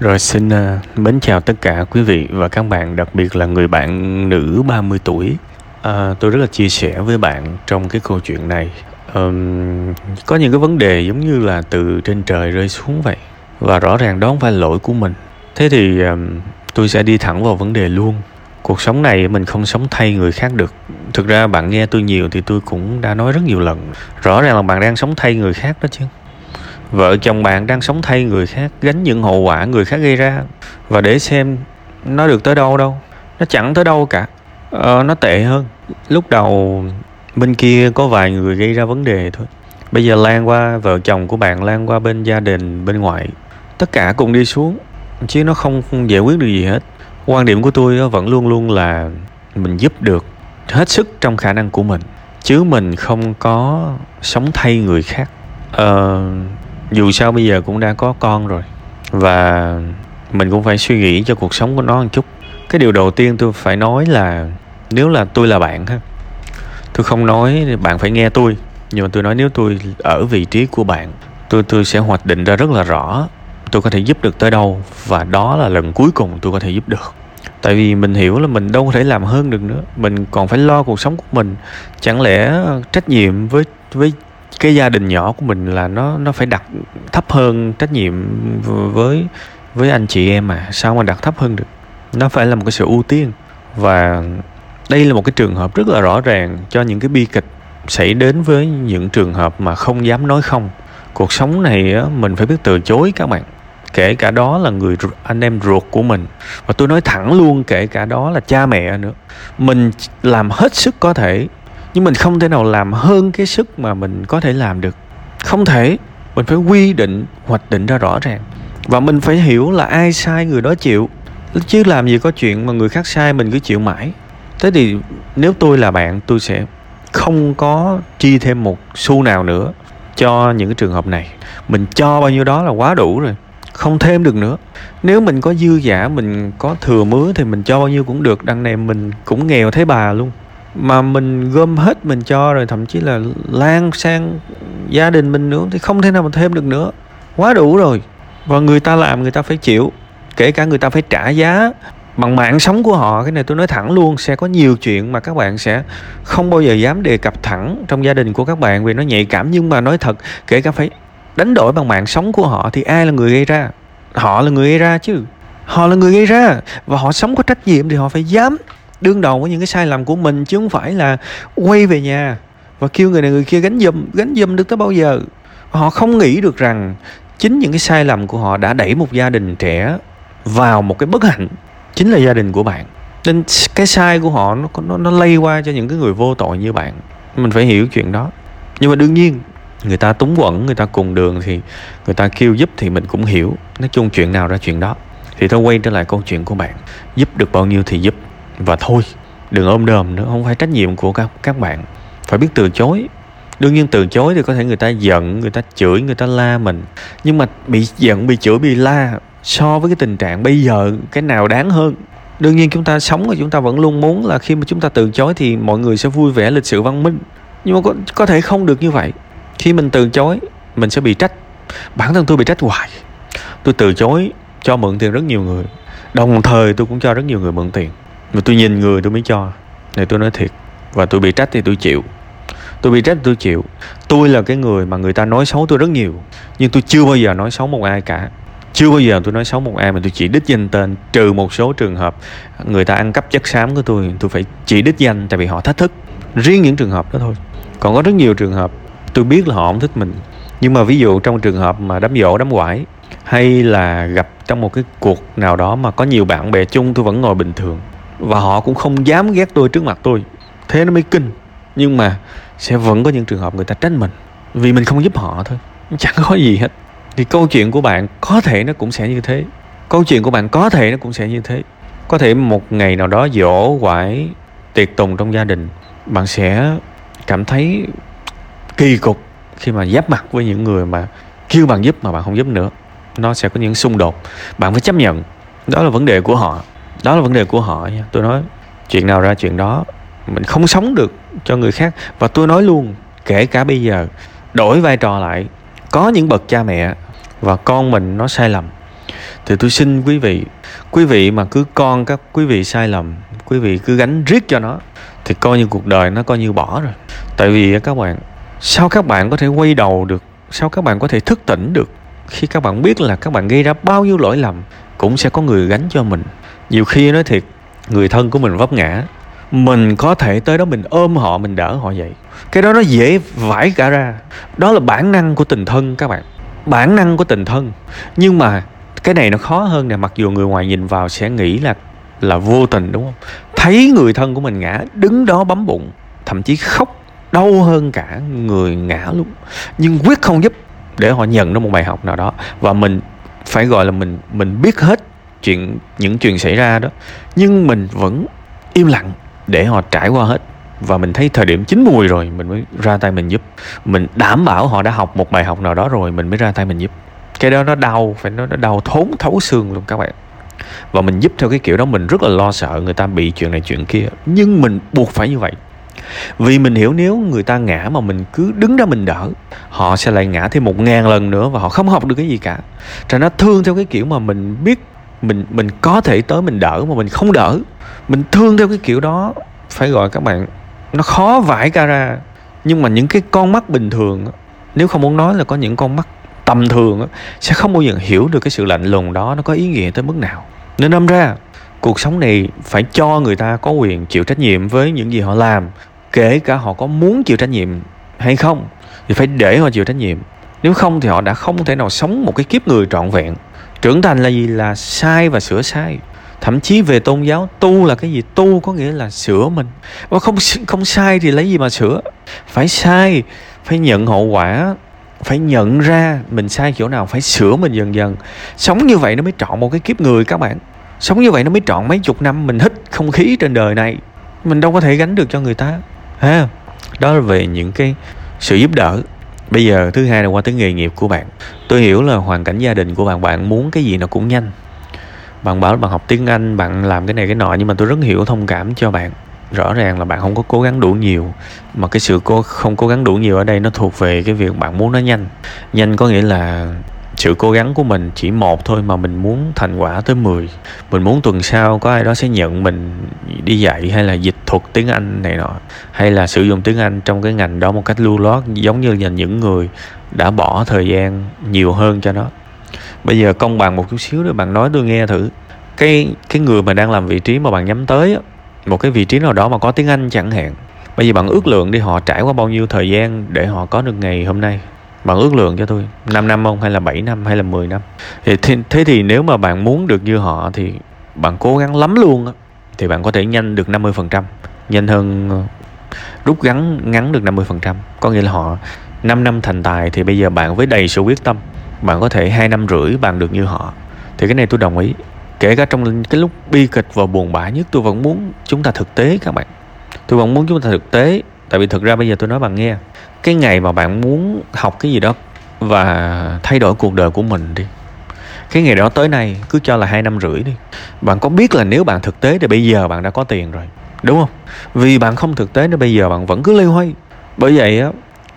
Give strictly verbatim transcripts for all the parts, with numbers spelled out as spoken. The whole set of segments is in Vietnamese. Rồi xin uh, mến chào tất cả quý vị và các bạn, đặc biệt là người bạn nữ ba mươi tuổi. Uh, tôi rất là chia sẻ với bạn trong cái câu chuyện này. Um, có những cái vấn đề giống như là từ trên trời rơi xuống vậy. Và rõ ràng đó không phải lỗi của mình. Thế thì um, tôi sẽ đi thẳng vào vấn đề luôn. Cuộc sống này mình không sống thay người khác được. Thực ra bạn nghe tôi nhiều thì tôi cũng đã nói rất nhiều lần. Rõ ràng là bạn đang sống thay người khác đó chứ. Vợ chồng bạn đang sống thay người khác, gánh những hậu quả người khác gây ra. Và để xem nó được tới đâu đâu. Nó chẳng tới đâu cả. Ờ, nó tệ hơn. Lúc đầu bên kia có vài người gây ra vấn đề thôi. Bây giờ lan qua vợ chồng của bạn, lan qua bên gia đình, bên ngoại. Tất cả cùng đi xuống. Chứ nó không giải quyết được gì hết. Quan điểm của tôi vẫn luôn luôn là mình giúp được hết sức trong khả năng của mình. Chứ mình không có sống thay người khác. Ờ... Dù sao bây giờ cũng đã có con rồi. Và mình cũng phải suy nghĩ cho cuộc sống của nó một chút. Cái điều đầu tiên tôi phải nói là, nếu là tôi là bạn ha, tôi không nói bạn phải nghe tôi, nhưng mà tôi nói nếu tôi ở vị trí của bạn, Tôi tôi sẽ hoạch định ra rất là rõ tôi có thể giúp được tới đâu. Và đó là lần cuối cùng tôi có thể giúp được. Tại vì mình hiểu là mình đâu có thể làm hơn được nữa. Mình còn phải lo cuộc sống của mình. Chẳng lẽ trách nhiệm với với cái gia đình nhỏ của mình là nó nó phải đặt thấp hơn trách nhiệm với với anh chị em à? Sao mà đặt thấp hơn được? Nó phải là một cái sự ưu tiên. Và đây là một cái trường hợp rất là rõ ràng cho những cái bi kịch xảy đến với những trường hợp mà không dám nói không. Cuộc sống này á, mình phải biết từ chối các bạn. Kể cả đó là người anh em ruột của mình. Và tôi nói thẳng luôn, kể cả đó là cha mẹ nữa. Mình làm hết sức có thể, nhưng mình không thể nào làm hơn cái sức mà mình có thể làm được. Không thể. Mình phải quy định, hoạch định ra rõ ràng. Và mình phải hiểu là ai sai người đó chịu. Chứ làm gì có chuyện mà người khác sai mình cứ chịu mãi. Thế thì nếu tôi là bạn, tôi sẽ không có chi thêm một xu nào nữa cho những cái trường hợp này. Mình cho bao nhiêu đó là quá đủ rồi, không thêm được nữa. Nếu mình có dư giả, mình có thừa mứa thì mình cho bao nhiêu cũng được. Đằng này mình cũng nghèo thấy bà luôn. Mà mình gom hết mình cho rồi, thậm chí là lan sang gia đình mình nữa, thì không thể nào mà thêm được nữa. Quá đủ rồi. Và người ta làm người ta phải chịu. Kể cả người ta phải trả giá bằng mạng sống của họ. Cái này tôi nói thẳng luôn, sẽ có nhiều chuyện mà các bạn sẽ không bao giờ dám đề cập thẳng trong gia đình của các bạn vì nó nhạy cảm. Nhưng mà nói thật, kể cả phải đánh đổi bằng mạng sống của họ thì ai là người gây ra? Họ là người gây ra chứ. Họ là người gây ra. Và họ sống có trách nhiệm thì họ phải dám đương đầu với những cái sai lầm của mình, chứ không phải là quay về nhà và kêu người này người kia gánh giùm. Gánh giùm được tới bao giờ? Họ không nghĩ được rằng chính những cái sai lầm của họ đã đẩy một gia đình trẻ vào một cái bất hạnh, chính là gia đình của bạn. Nên cái sai của họ nó, nó, nó lây qua cho những cái người vô tội như bạn. Mình phải hiểu chuyện đó. Nhưng mà đương nhiên, người ta túng quẫn, người ta cùng đường thì người ta kêu giúp thì mình cũng hiểu. Nói chung chuyện nào ra chuyện đó. Thì thôi quay trở lại câu chuyện của bạn. Giúp được bao nhiêu thì giúp. Và thôi, đừng ôm đồm nữa, không phải trách nhiệm của các, các bạn. Phải biết từ chối. Đương nhiên từ chối thì có thể người ta giận, người ta chửi, người ta la mình. Nhưng mà bị giận, bị chửi, bị la so với cái tình trạng bây giờ, cái nào đáng hơn? Đương nhiên chúng ta sống rồi chúng ta vẫn luôn muốn là khi mà chúng ta từ chối thì mọi người sẽ vui vẻ, lịch sự, văn minh. Nhưng mà có, có thể không được như vậy. Khi mình từ chối, mình sẽ bị trách. Bản thân tôi bị trách hoài. Tôi từ chối cho mượn tiền rất nhiều người. Đồng thời tôi cũng cho rất nhiều người mượn tiền. Mà tôi nhìn người tôi mới cho. Này tôi nói thiệt. Và tôi bị trách thì tôi chịu. Tôi bị trách thì tôi chịu. Tôi là cái người mà người ta nói xấu tôi rất nhiều. Nhưng tôi chưa bao giờ nói xấu một ai cả. Chưa bao giờ tôi nói xấu một ai mà tôi chỉ đích danh tên. Trừ một số trường hợp người ta ăn cắp chất xám của tôi, tôi phải chỉ đích danh tại vì họ thách thức. Riêng những trường hợp đó thôi. Còn có rất nhiều trường hợp tôi biết là họ không thích mình. Nhưng mà ví dụ trong trường hợp mà đám giỗ, đám quải, hay là gặp trong một cái cuộc nào đó mà có nhiều bạn bè chung, tôi vẫn ngồi bình thường. Và họ cũng không dám ghét tôi trước mặt tôi. Thế nó mới kinh. Nhưng mà sẽ vẫn có những trường hợp người ta trách mình vì mình không giúp họ thôi. Chẳng có gì hết. Thì câu chuyện của bạn có thể nó cũng sẽ như thế. Câu chuyện của bạn có thể nó cũng sẽ như thế. Có thể một ngày nào đó giỗ quải, tiệc tùng trong gia đình, bạn sẽ cảm thấy kỳ cục khi mà giáp mặt với những người mà kêu bạn giúp mà bạn không giúp nữa. Nó sẽ có những xung đột. Bạn phải chấp nhận. Đó là vấn đề của họ. Đó là vấn đề của họ nha. Tôi nói chuyện nào ra chuyện đó. Mình không sống được cho người khác. Và tôi nói luôn, kể cả bây giờ, đổi vai trò lại, có những bậc cha mẹ và con mình nó sai lầm, Thì tôi xin quý vị, quý vị mà cứ con các quý vị sai lầm, quý vị cứ gánh riết cho nó, thì coi như cuộc đời nó coi như bỏ rồi. Tại vì các bạn, sao các bạn có thể quay đầu được, sao các bạn có thể thức tỉnh được khi các bạn biết là các bạn gây ra bao nhiêu lỗi lầm cũng sẽ có người gánh cho mình. Nhiều khi nói thiệt, người thân của mình vấp ngã, mình có thể tới đó mình ôm họ, mình đỡ họ dậy. Cái đó nó dễ vãi cả ra. Đó là bản năng của tình thân các bạn. Bản năng của tình thân. Nhưng mà cái này nó khó hơn nè. Mặc dù người ngoài nhìn vào sẽ nghĩ là là vô tình, đúng không? Thấy người thân của mình ngã, đứng đó bấm bụng, thậm chí khóc, đau hơn cả người ngã luôn, nhưng quyết không giúp để họ nhận ra một bài học nào đó. Và mình phải gọi là mình mình biết hết chuyện, những chuyện xảy ra đó, nhưng mình vẫn im lặng để họ trải qua hết. Và mình thấy thời điểm chín mùi rồi mình mới ra tay mình giúp. Mình đảm bảo họ đã học một bài học nào đó rồi mình mới ra tay mình giúp. Cái đó nó đau, phải nói nó đau thốn thấu xương luôn các bạn. Và mình giúp theo cái kiểu đó, mình rất là lo sợ người ta bị chuyện này chuyện kia, nhưng mình buộc phải như vậy. Vì mình hiểu nếu người ta ngã mà mình cứ đứng đó mình đỡ, họ sẽ lại ngã thêm một ngàn lần nữa và họ không học được cái gì cả. Cho nó thương theo cái kiểu mà mình biết mình, mình có thể tới mình đỡ mà mình không đỡ. Mình thương theo cái kiểu đó, phải gọi các bạn, nó khó vãi cả ra. Nhưng mà những cái con mắt bình thường, nếu không muốn nói là có những con mắt tầm thường, sẽ không bao giờ hiểu được cái sự lạnh lùng đó nó có ý nghĩa tới mức nào. Nên đâm ra cuộc sống này phải cho người ta có quyền chịu trách nhiệm với những gì họ làm, kể cả họ có muốn chịu trách nhiệm hay không, thì phải để họ chịu trách nhiệm. Nếu không thì họ đã không thể nào sống một cái kiếp người trọn vẹn. Trưởng thành là gì? Là sai và sửa sai. Thậm chí về tôn giáo, tu là cái gì? Tu có nghĩa là sửa mình. Và không, không sai thì lấy gì mà sửa? Phải sai, phải nhận hậu quả, phải nhận ra mình sai chỗ nào, phải sửa mình dần dần. Sống như vậy nó mới trọn một cái kiếp người các bạn. Sống như vậy nó mới trọn mấy chục năm mình hít không khí trên đời này. Mình đâu có thể gánh được cho người ta ha. Đó là về những cái sự giúp đỡ. Bây giờ thứ hai là qua tới nghề nghiệp của bạn. Tôi hiểu là hoàn cảnh gia đình của bạn, bạn muốn cái gì nó cũng nhanh. Bạn bảo bạn học tiếng Anh, bạn làm cái này cái nọ, nhưng mà tôi rất hiểu, thông cảm cho bạn. Rõ ràng là bạn không có cố gắng đủ nhiều. Mà cái sự cô không cố gắng đủ nhiều ở đây nó thuộc về cái việc bạn muốn nó nhanh. Nhanh có nghĩa là sự cố gắng của mình chỉ một thôi mà mình muốn thành quả tới mười. Mình muốn tuần sau có ai đó sẽ nhận mình đi dạy, hay là dịch thuật tiếng Anh này nọ, hay là sử dụng tiếng Anh trong cái ngành đó một cách lưu loát, giống như là những người đã bỏ thời gian nhiều hơn cho nó. Bây giờ công bằng một chút xíu để bạn nói tôi nghe thử, cái cái người mà đang làm vị trí mà bạn nhắm tới, một cái vị trí nào đó mà có tiếng Anh chẳng hạn, bây giờ bạn ước lượng đi, họ trải qua bao nhiêu thời gian để họ có được ngày hôm nay? Bạn ước lượng cho tôi năm năm không, hay là bảy năm, hay là mười năm? Thì thế thì nếu mà bạn muốn được như họ thì bạn cố gắng lắm luôn á, thì bạn có thể nhanh được năm mươi phần trăm, nhanh hơn, rút ngắn ngắn được năm mươi phần trăm. Có nghĩa là họ năm năm thành tài thì bây giờ bạn với đầy sự quyết tâm, bạn có thể hai năm rưỡi bạn được như họ. Thì cái này tôi đồng ý. Kể cả trong cái lúc bi kịch và buồn bã nhất, tôi vẫn muốn chúng ta thực tế các bạn. Tôi vẫn muốn chúng ta thực tế. Tại vì thực ra bây giờ tôi nói bạn nghe, cái ngày mà bạn muốn học cái gì đó và thay đổi cuộc đời của mình đi, cái ngày đó tới nay cứ cho là hai năm rưỡi đi, bạn có biết là nếu bạn thực tế thì bây giờ bạn đã có tiền rồi, đúng không? Vì bạn không thực tế nên bây giờ bạn vẫn cứ lây hoay. Bởi vậy á,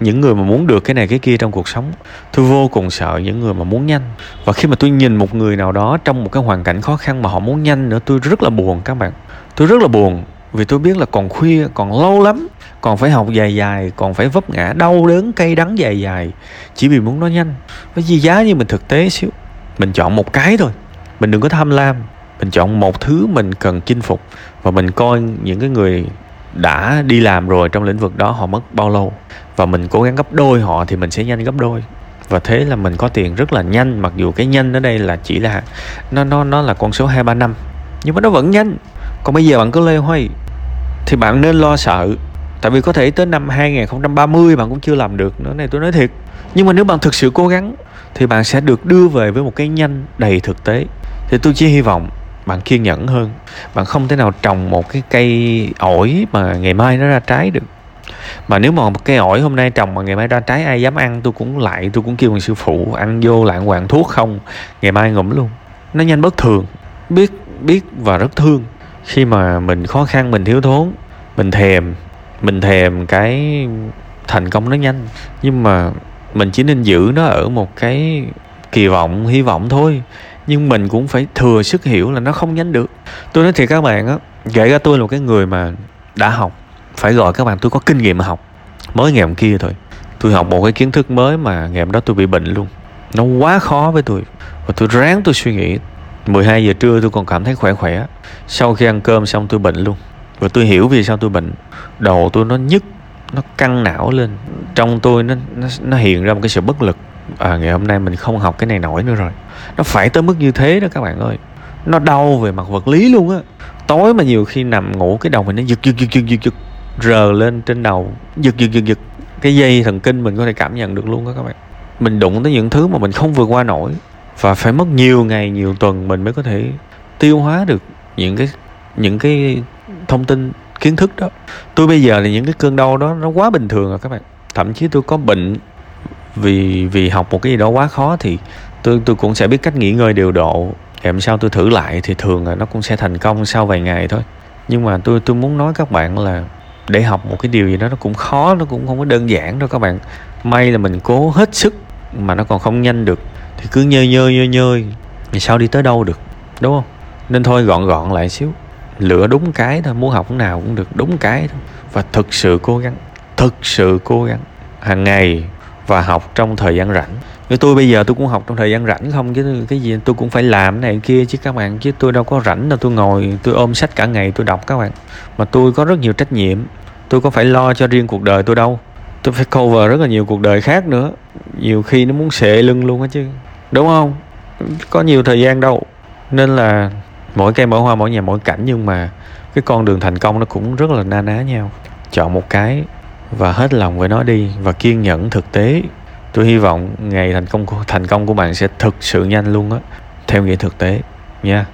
những người mà muốn được cái này cái kia trong cuộc sống, tôi vô cùng sợ những người mà muốn nhanh. Và khi mà tôi nhìn một người nào đó trong một cái hoàn cảnh khó khăn mà họ muốn nhanh nữa, tôi rất là buồn các bạn. Tôi rất là buồn. Vì tôi biết là còn khuya, còn lâu lắm, còn phải học dài dài, còn phải vấp ngã đau đớn cay đắng dài dài, chỉ vì muốn nó nhanh. Với gì giá như mình thực tế xíu, mình chọn một cái thôi, mình đừng có tham lam, mình chọn một thứ mình cần chinh phục. Và mình coi những cái người đã đi làm rồi trong lĩnh vực đó họ mất bao lâu, và mình cố gắng gấp đôi họ thì mình sẽ nhanh gấp đôi. Và thế là mình có tiền rất là nhanh. Mặc dù cái nhanh ở đây là chỉ là Nó, nó, nó là con số hai ba năm, nhưng mà nó vẫn nhanh. Còn bây giờ bạn cứ lê hoay thì bạn nên lo sợ. Tại vì có thể tới năm hai không ba không bạn cũng chưa làm được nữa, này tôi nói thiệt. Nhưng mà nếu bạn thực sự cố gắng thì bạn sẽ được đưa về với một cái nhanh đầy thực tế. Thì tôi chỉ hy vọng bạn kiên nhẫn hơn. Bạn không thể nào trồng một cái cây ổi mà ngày mai nó ra trái được. Mà nếu mà một cây ổi hôm nay trồng mà ngày mai ra trái ai dám ăn? Tôi cũng lại, tôi cũng kêu bằng sư phụ, ăn vô lạng hoàng thuốc không, ngày mai ngủm luôn. Nó nhanh bất thường, biết biết và rất thương. Khi mà mình khó khăn, mình thiếu thốn, mình thèm, mình thèm cái thành công nó nhanh. Nhưng mà mình chỉ nên giữ nó ở một cái kỳ vọng, hy vọng thôi. nhưng mình cũng phải thừa sức hiểu là nó không nhánh được. Tôi nói thiệt các bạn á, kể cả tôi là một cái người mà đã học, phải gọi các bạn tôi có kinh nghiệm mà học. Mới ngày hôm kia thôi, tôi học một cái kiến thức mới mà ngày hôm đó tôi bị bệnh luôn. Nó quá khó với tôi. Và tôi ráng tôi suy nghĩ. Mười hai giờ trưa tôi còn cảm thấy khỏe khỏe. Sau khi ăn cơm xong tôi bệnh luôn. Và tôi hiểu vì sao tôi bệnh. Đầu tôi nó nhức, nó căng não lên. Trong tôi nó, nó, nó hiện ra một cái sự bất lực. À, ngày hôm nay mình không học cái này nổi nữa rồi. Nó phải tới mức như thế đó các bạn ơi. Nó đau về mặt vật lý luôn á. Tối mà nhiều khi nằm ngủ cái đầu mình nó giật giật giật giật giật giật rờ lên trên đầu, giật giật giật giật. Cái dây thần kinh mình có thể cảm nhận được luôn đó các bạn. Mình đụng tới những thứ mà mình không vượt qua nổi, và phải mất nhiều ngày, nhiều tuần mình mới có thể tiêu hóa được những cái những cái thông tin, kiến thức đó. Tôi bây giờ là những cái cơn đau đó nó quá bình thường rồi các bạn. Thậm chí tôi có bệnh vì vì học một cái gì đó quá khó thì tôi tôi cũng sẽ biết cách nghỉ ngơi điều độ. Ngày hôm sau tôi thử lại thì thường là nó cũng sẽ thành công sau vài ngày thôi. Nhưng mà tôi tôi muốn nói các bạn là để học một cái điều gì đó nó cũng khó, nó cũng không có đơn giản đâu các bạn. May là mình cố hết sức mà nó còn không nhanh được thì cứ nhơi nhơi nhơi nhơi thì sao đi tới đâu được, đúng không? Nên thôi gọn gọn lại xíu, lựa đúng cái thôi, muốn học cái nào cũng được, đúng cái thôi. Và thực sự cố gắng, thực sự cố gắng hàng ngày và học trong thời gian rảnh. Như tôi bây giờ tôi cũng học trong thời gian rảnh không, chứ cái gì tôi cũng phải làm này kia chứ các bạn. Chứ tôi đâu có rảnh là tôi ngồi tôi ôm sách cả ngày tôi đọc các bạn. Mà tôi có rất nhiều trách nhiệm. Tôi có phải lo cho riêng cuộc đời tôi đâu. Tôi phải cover rất là nhiều cuộc đời khác nữa. Nhiều khi nó muốn xệ lưng luôn á chứ, đúng không? Có nhiều thời gian đâu. Nên là mỗi cây mỗi hoa mỗi nhà mỗi cảnh, nhưng mà cái con đường thành công nó cũng rất là na ná nhau. Chọn một cái và hết lòng với nó đi, và kiên nhẫn thực tế. Tôi hy vọng ngày thành công, thành công của bạn sẽ thực sự nhanh luôn á, theo nghĩa thực tế nha.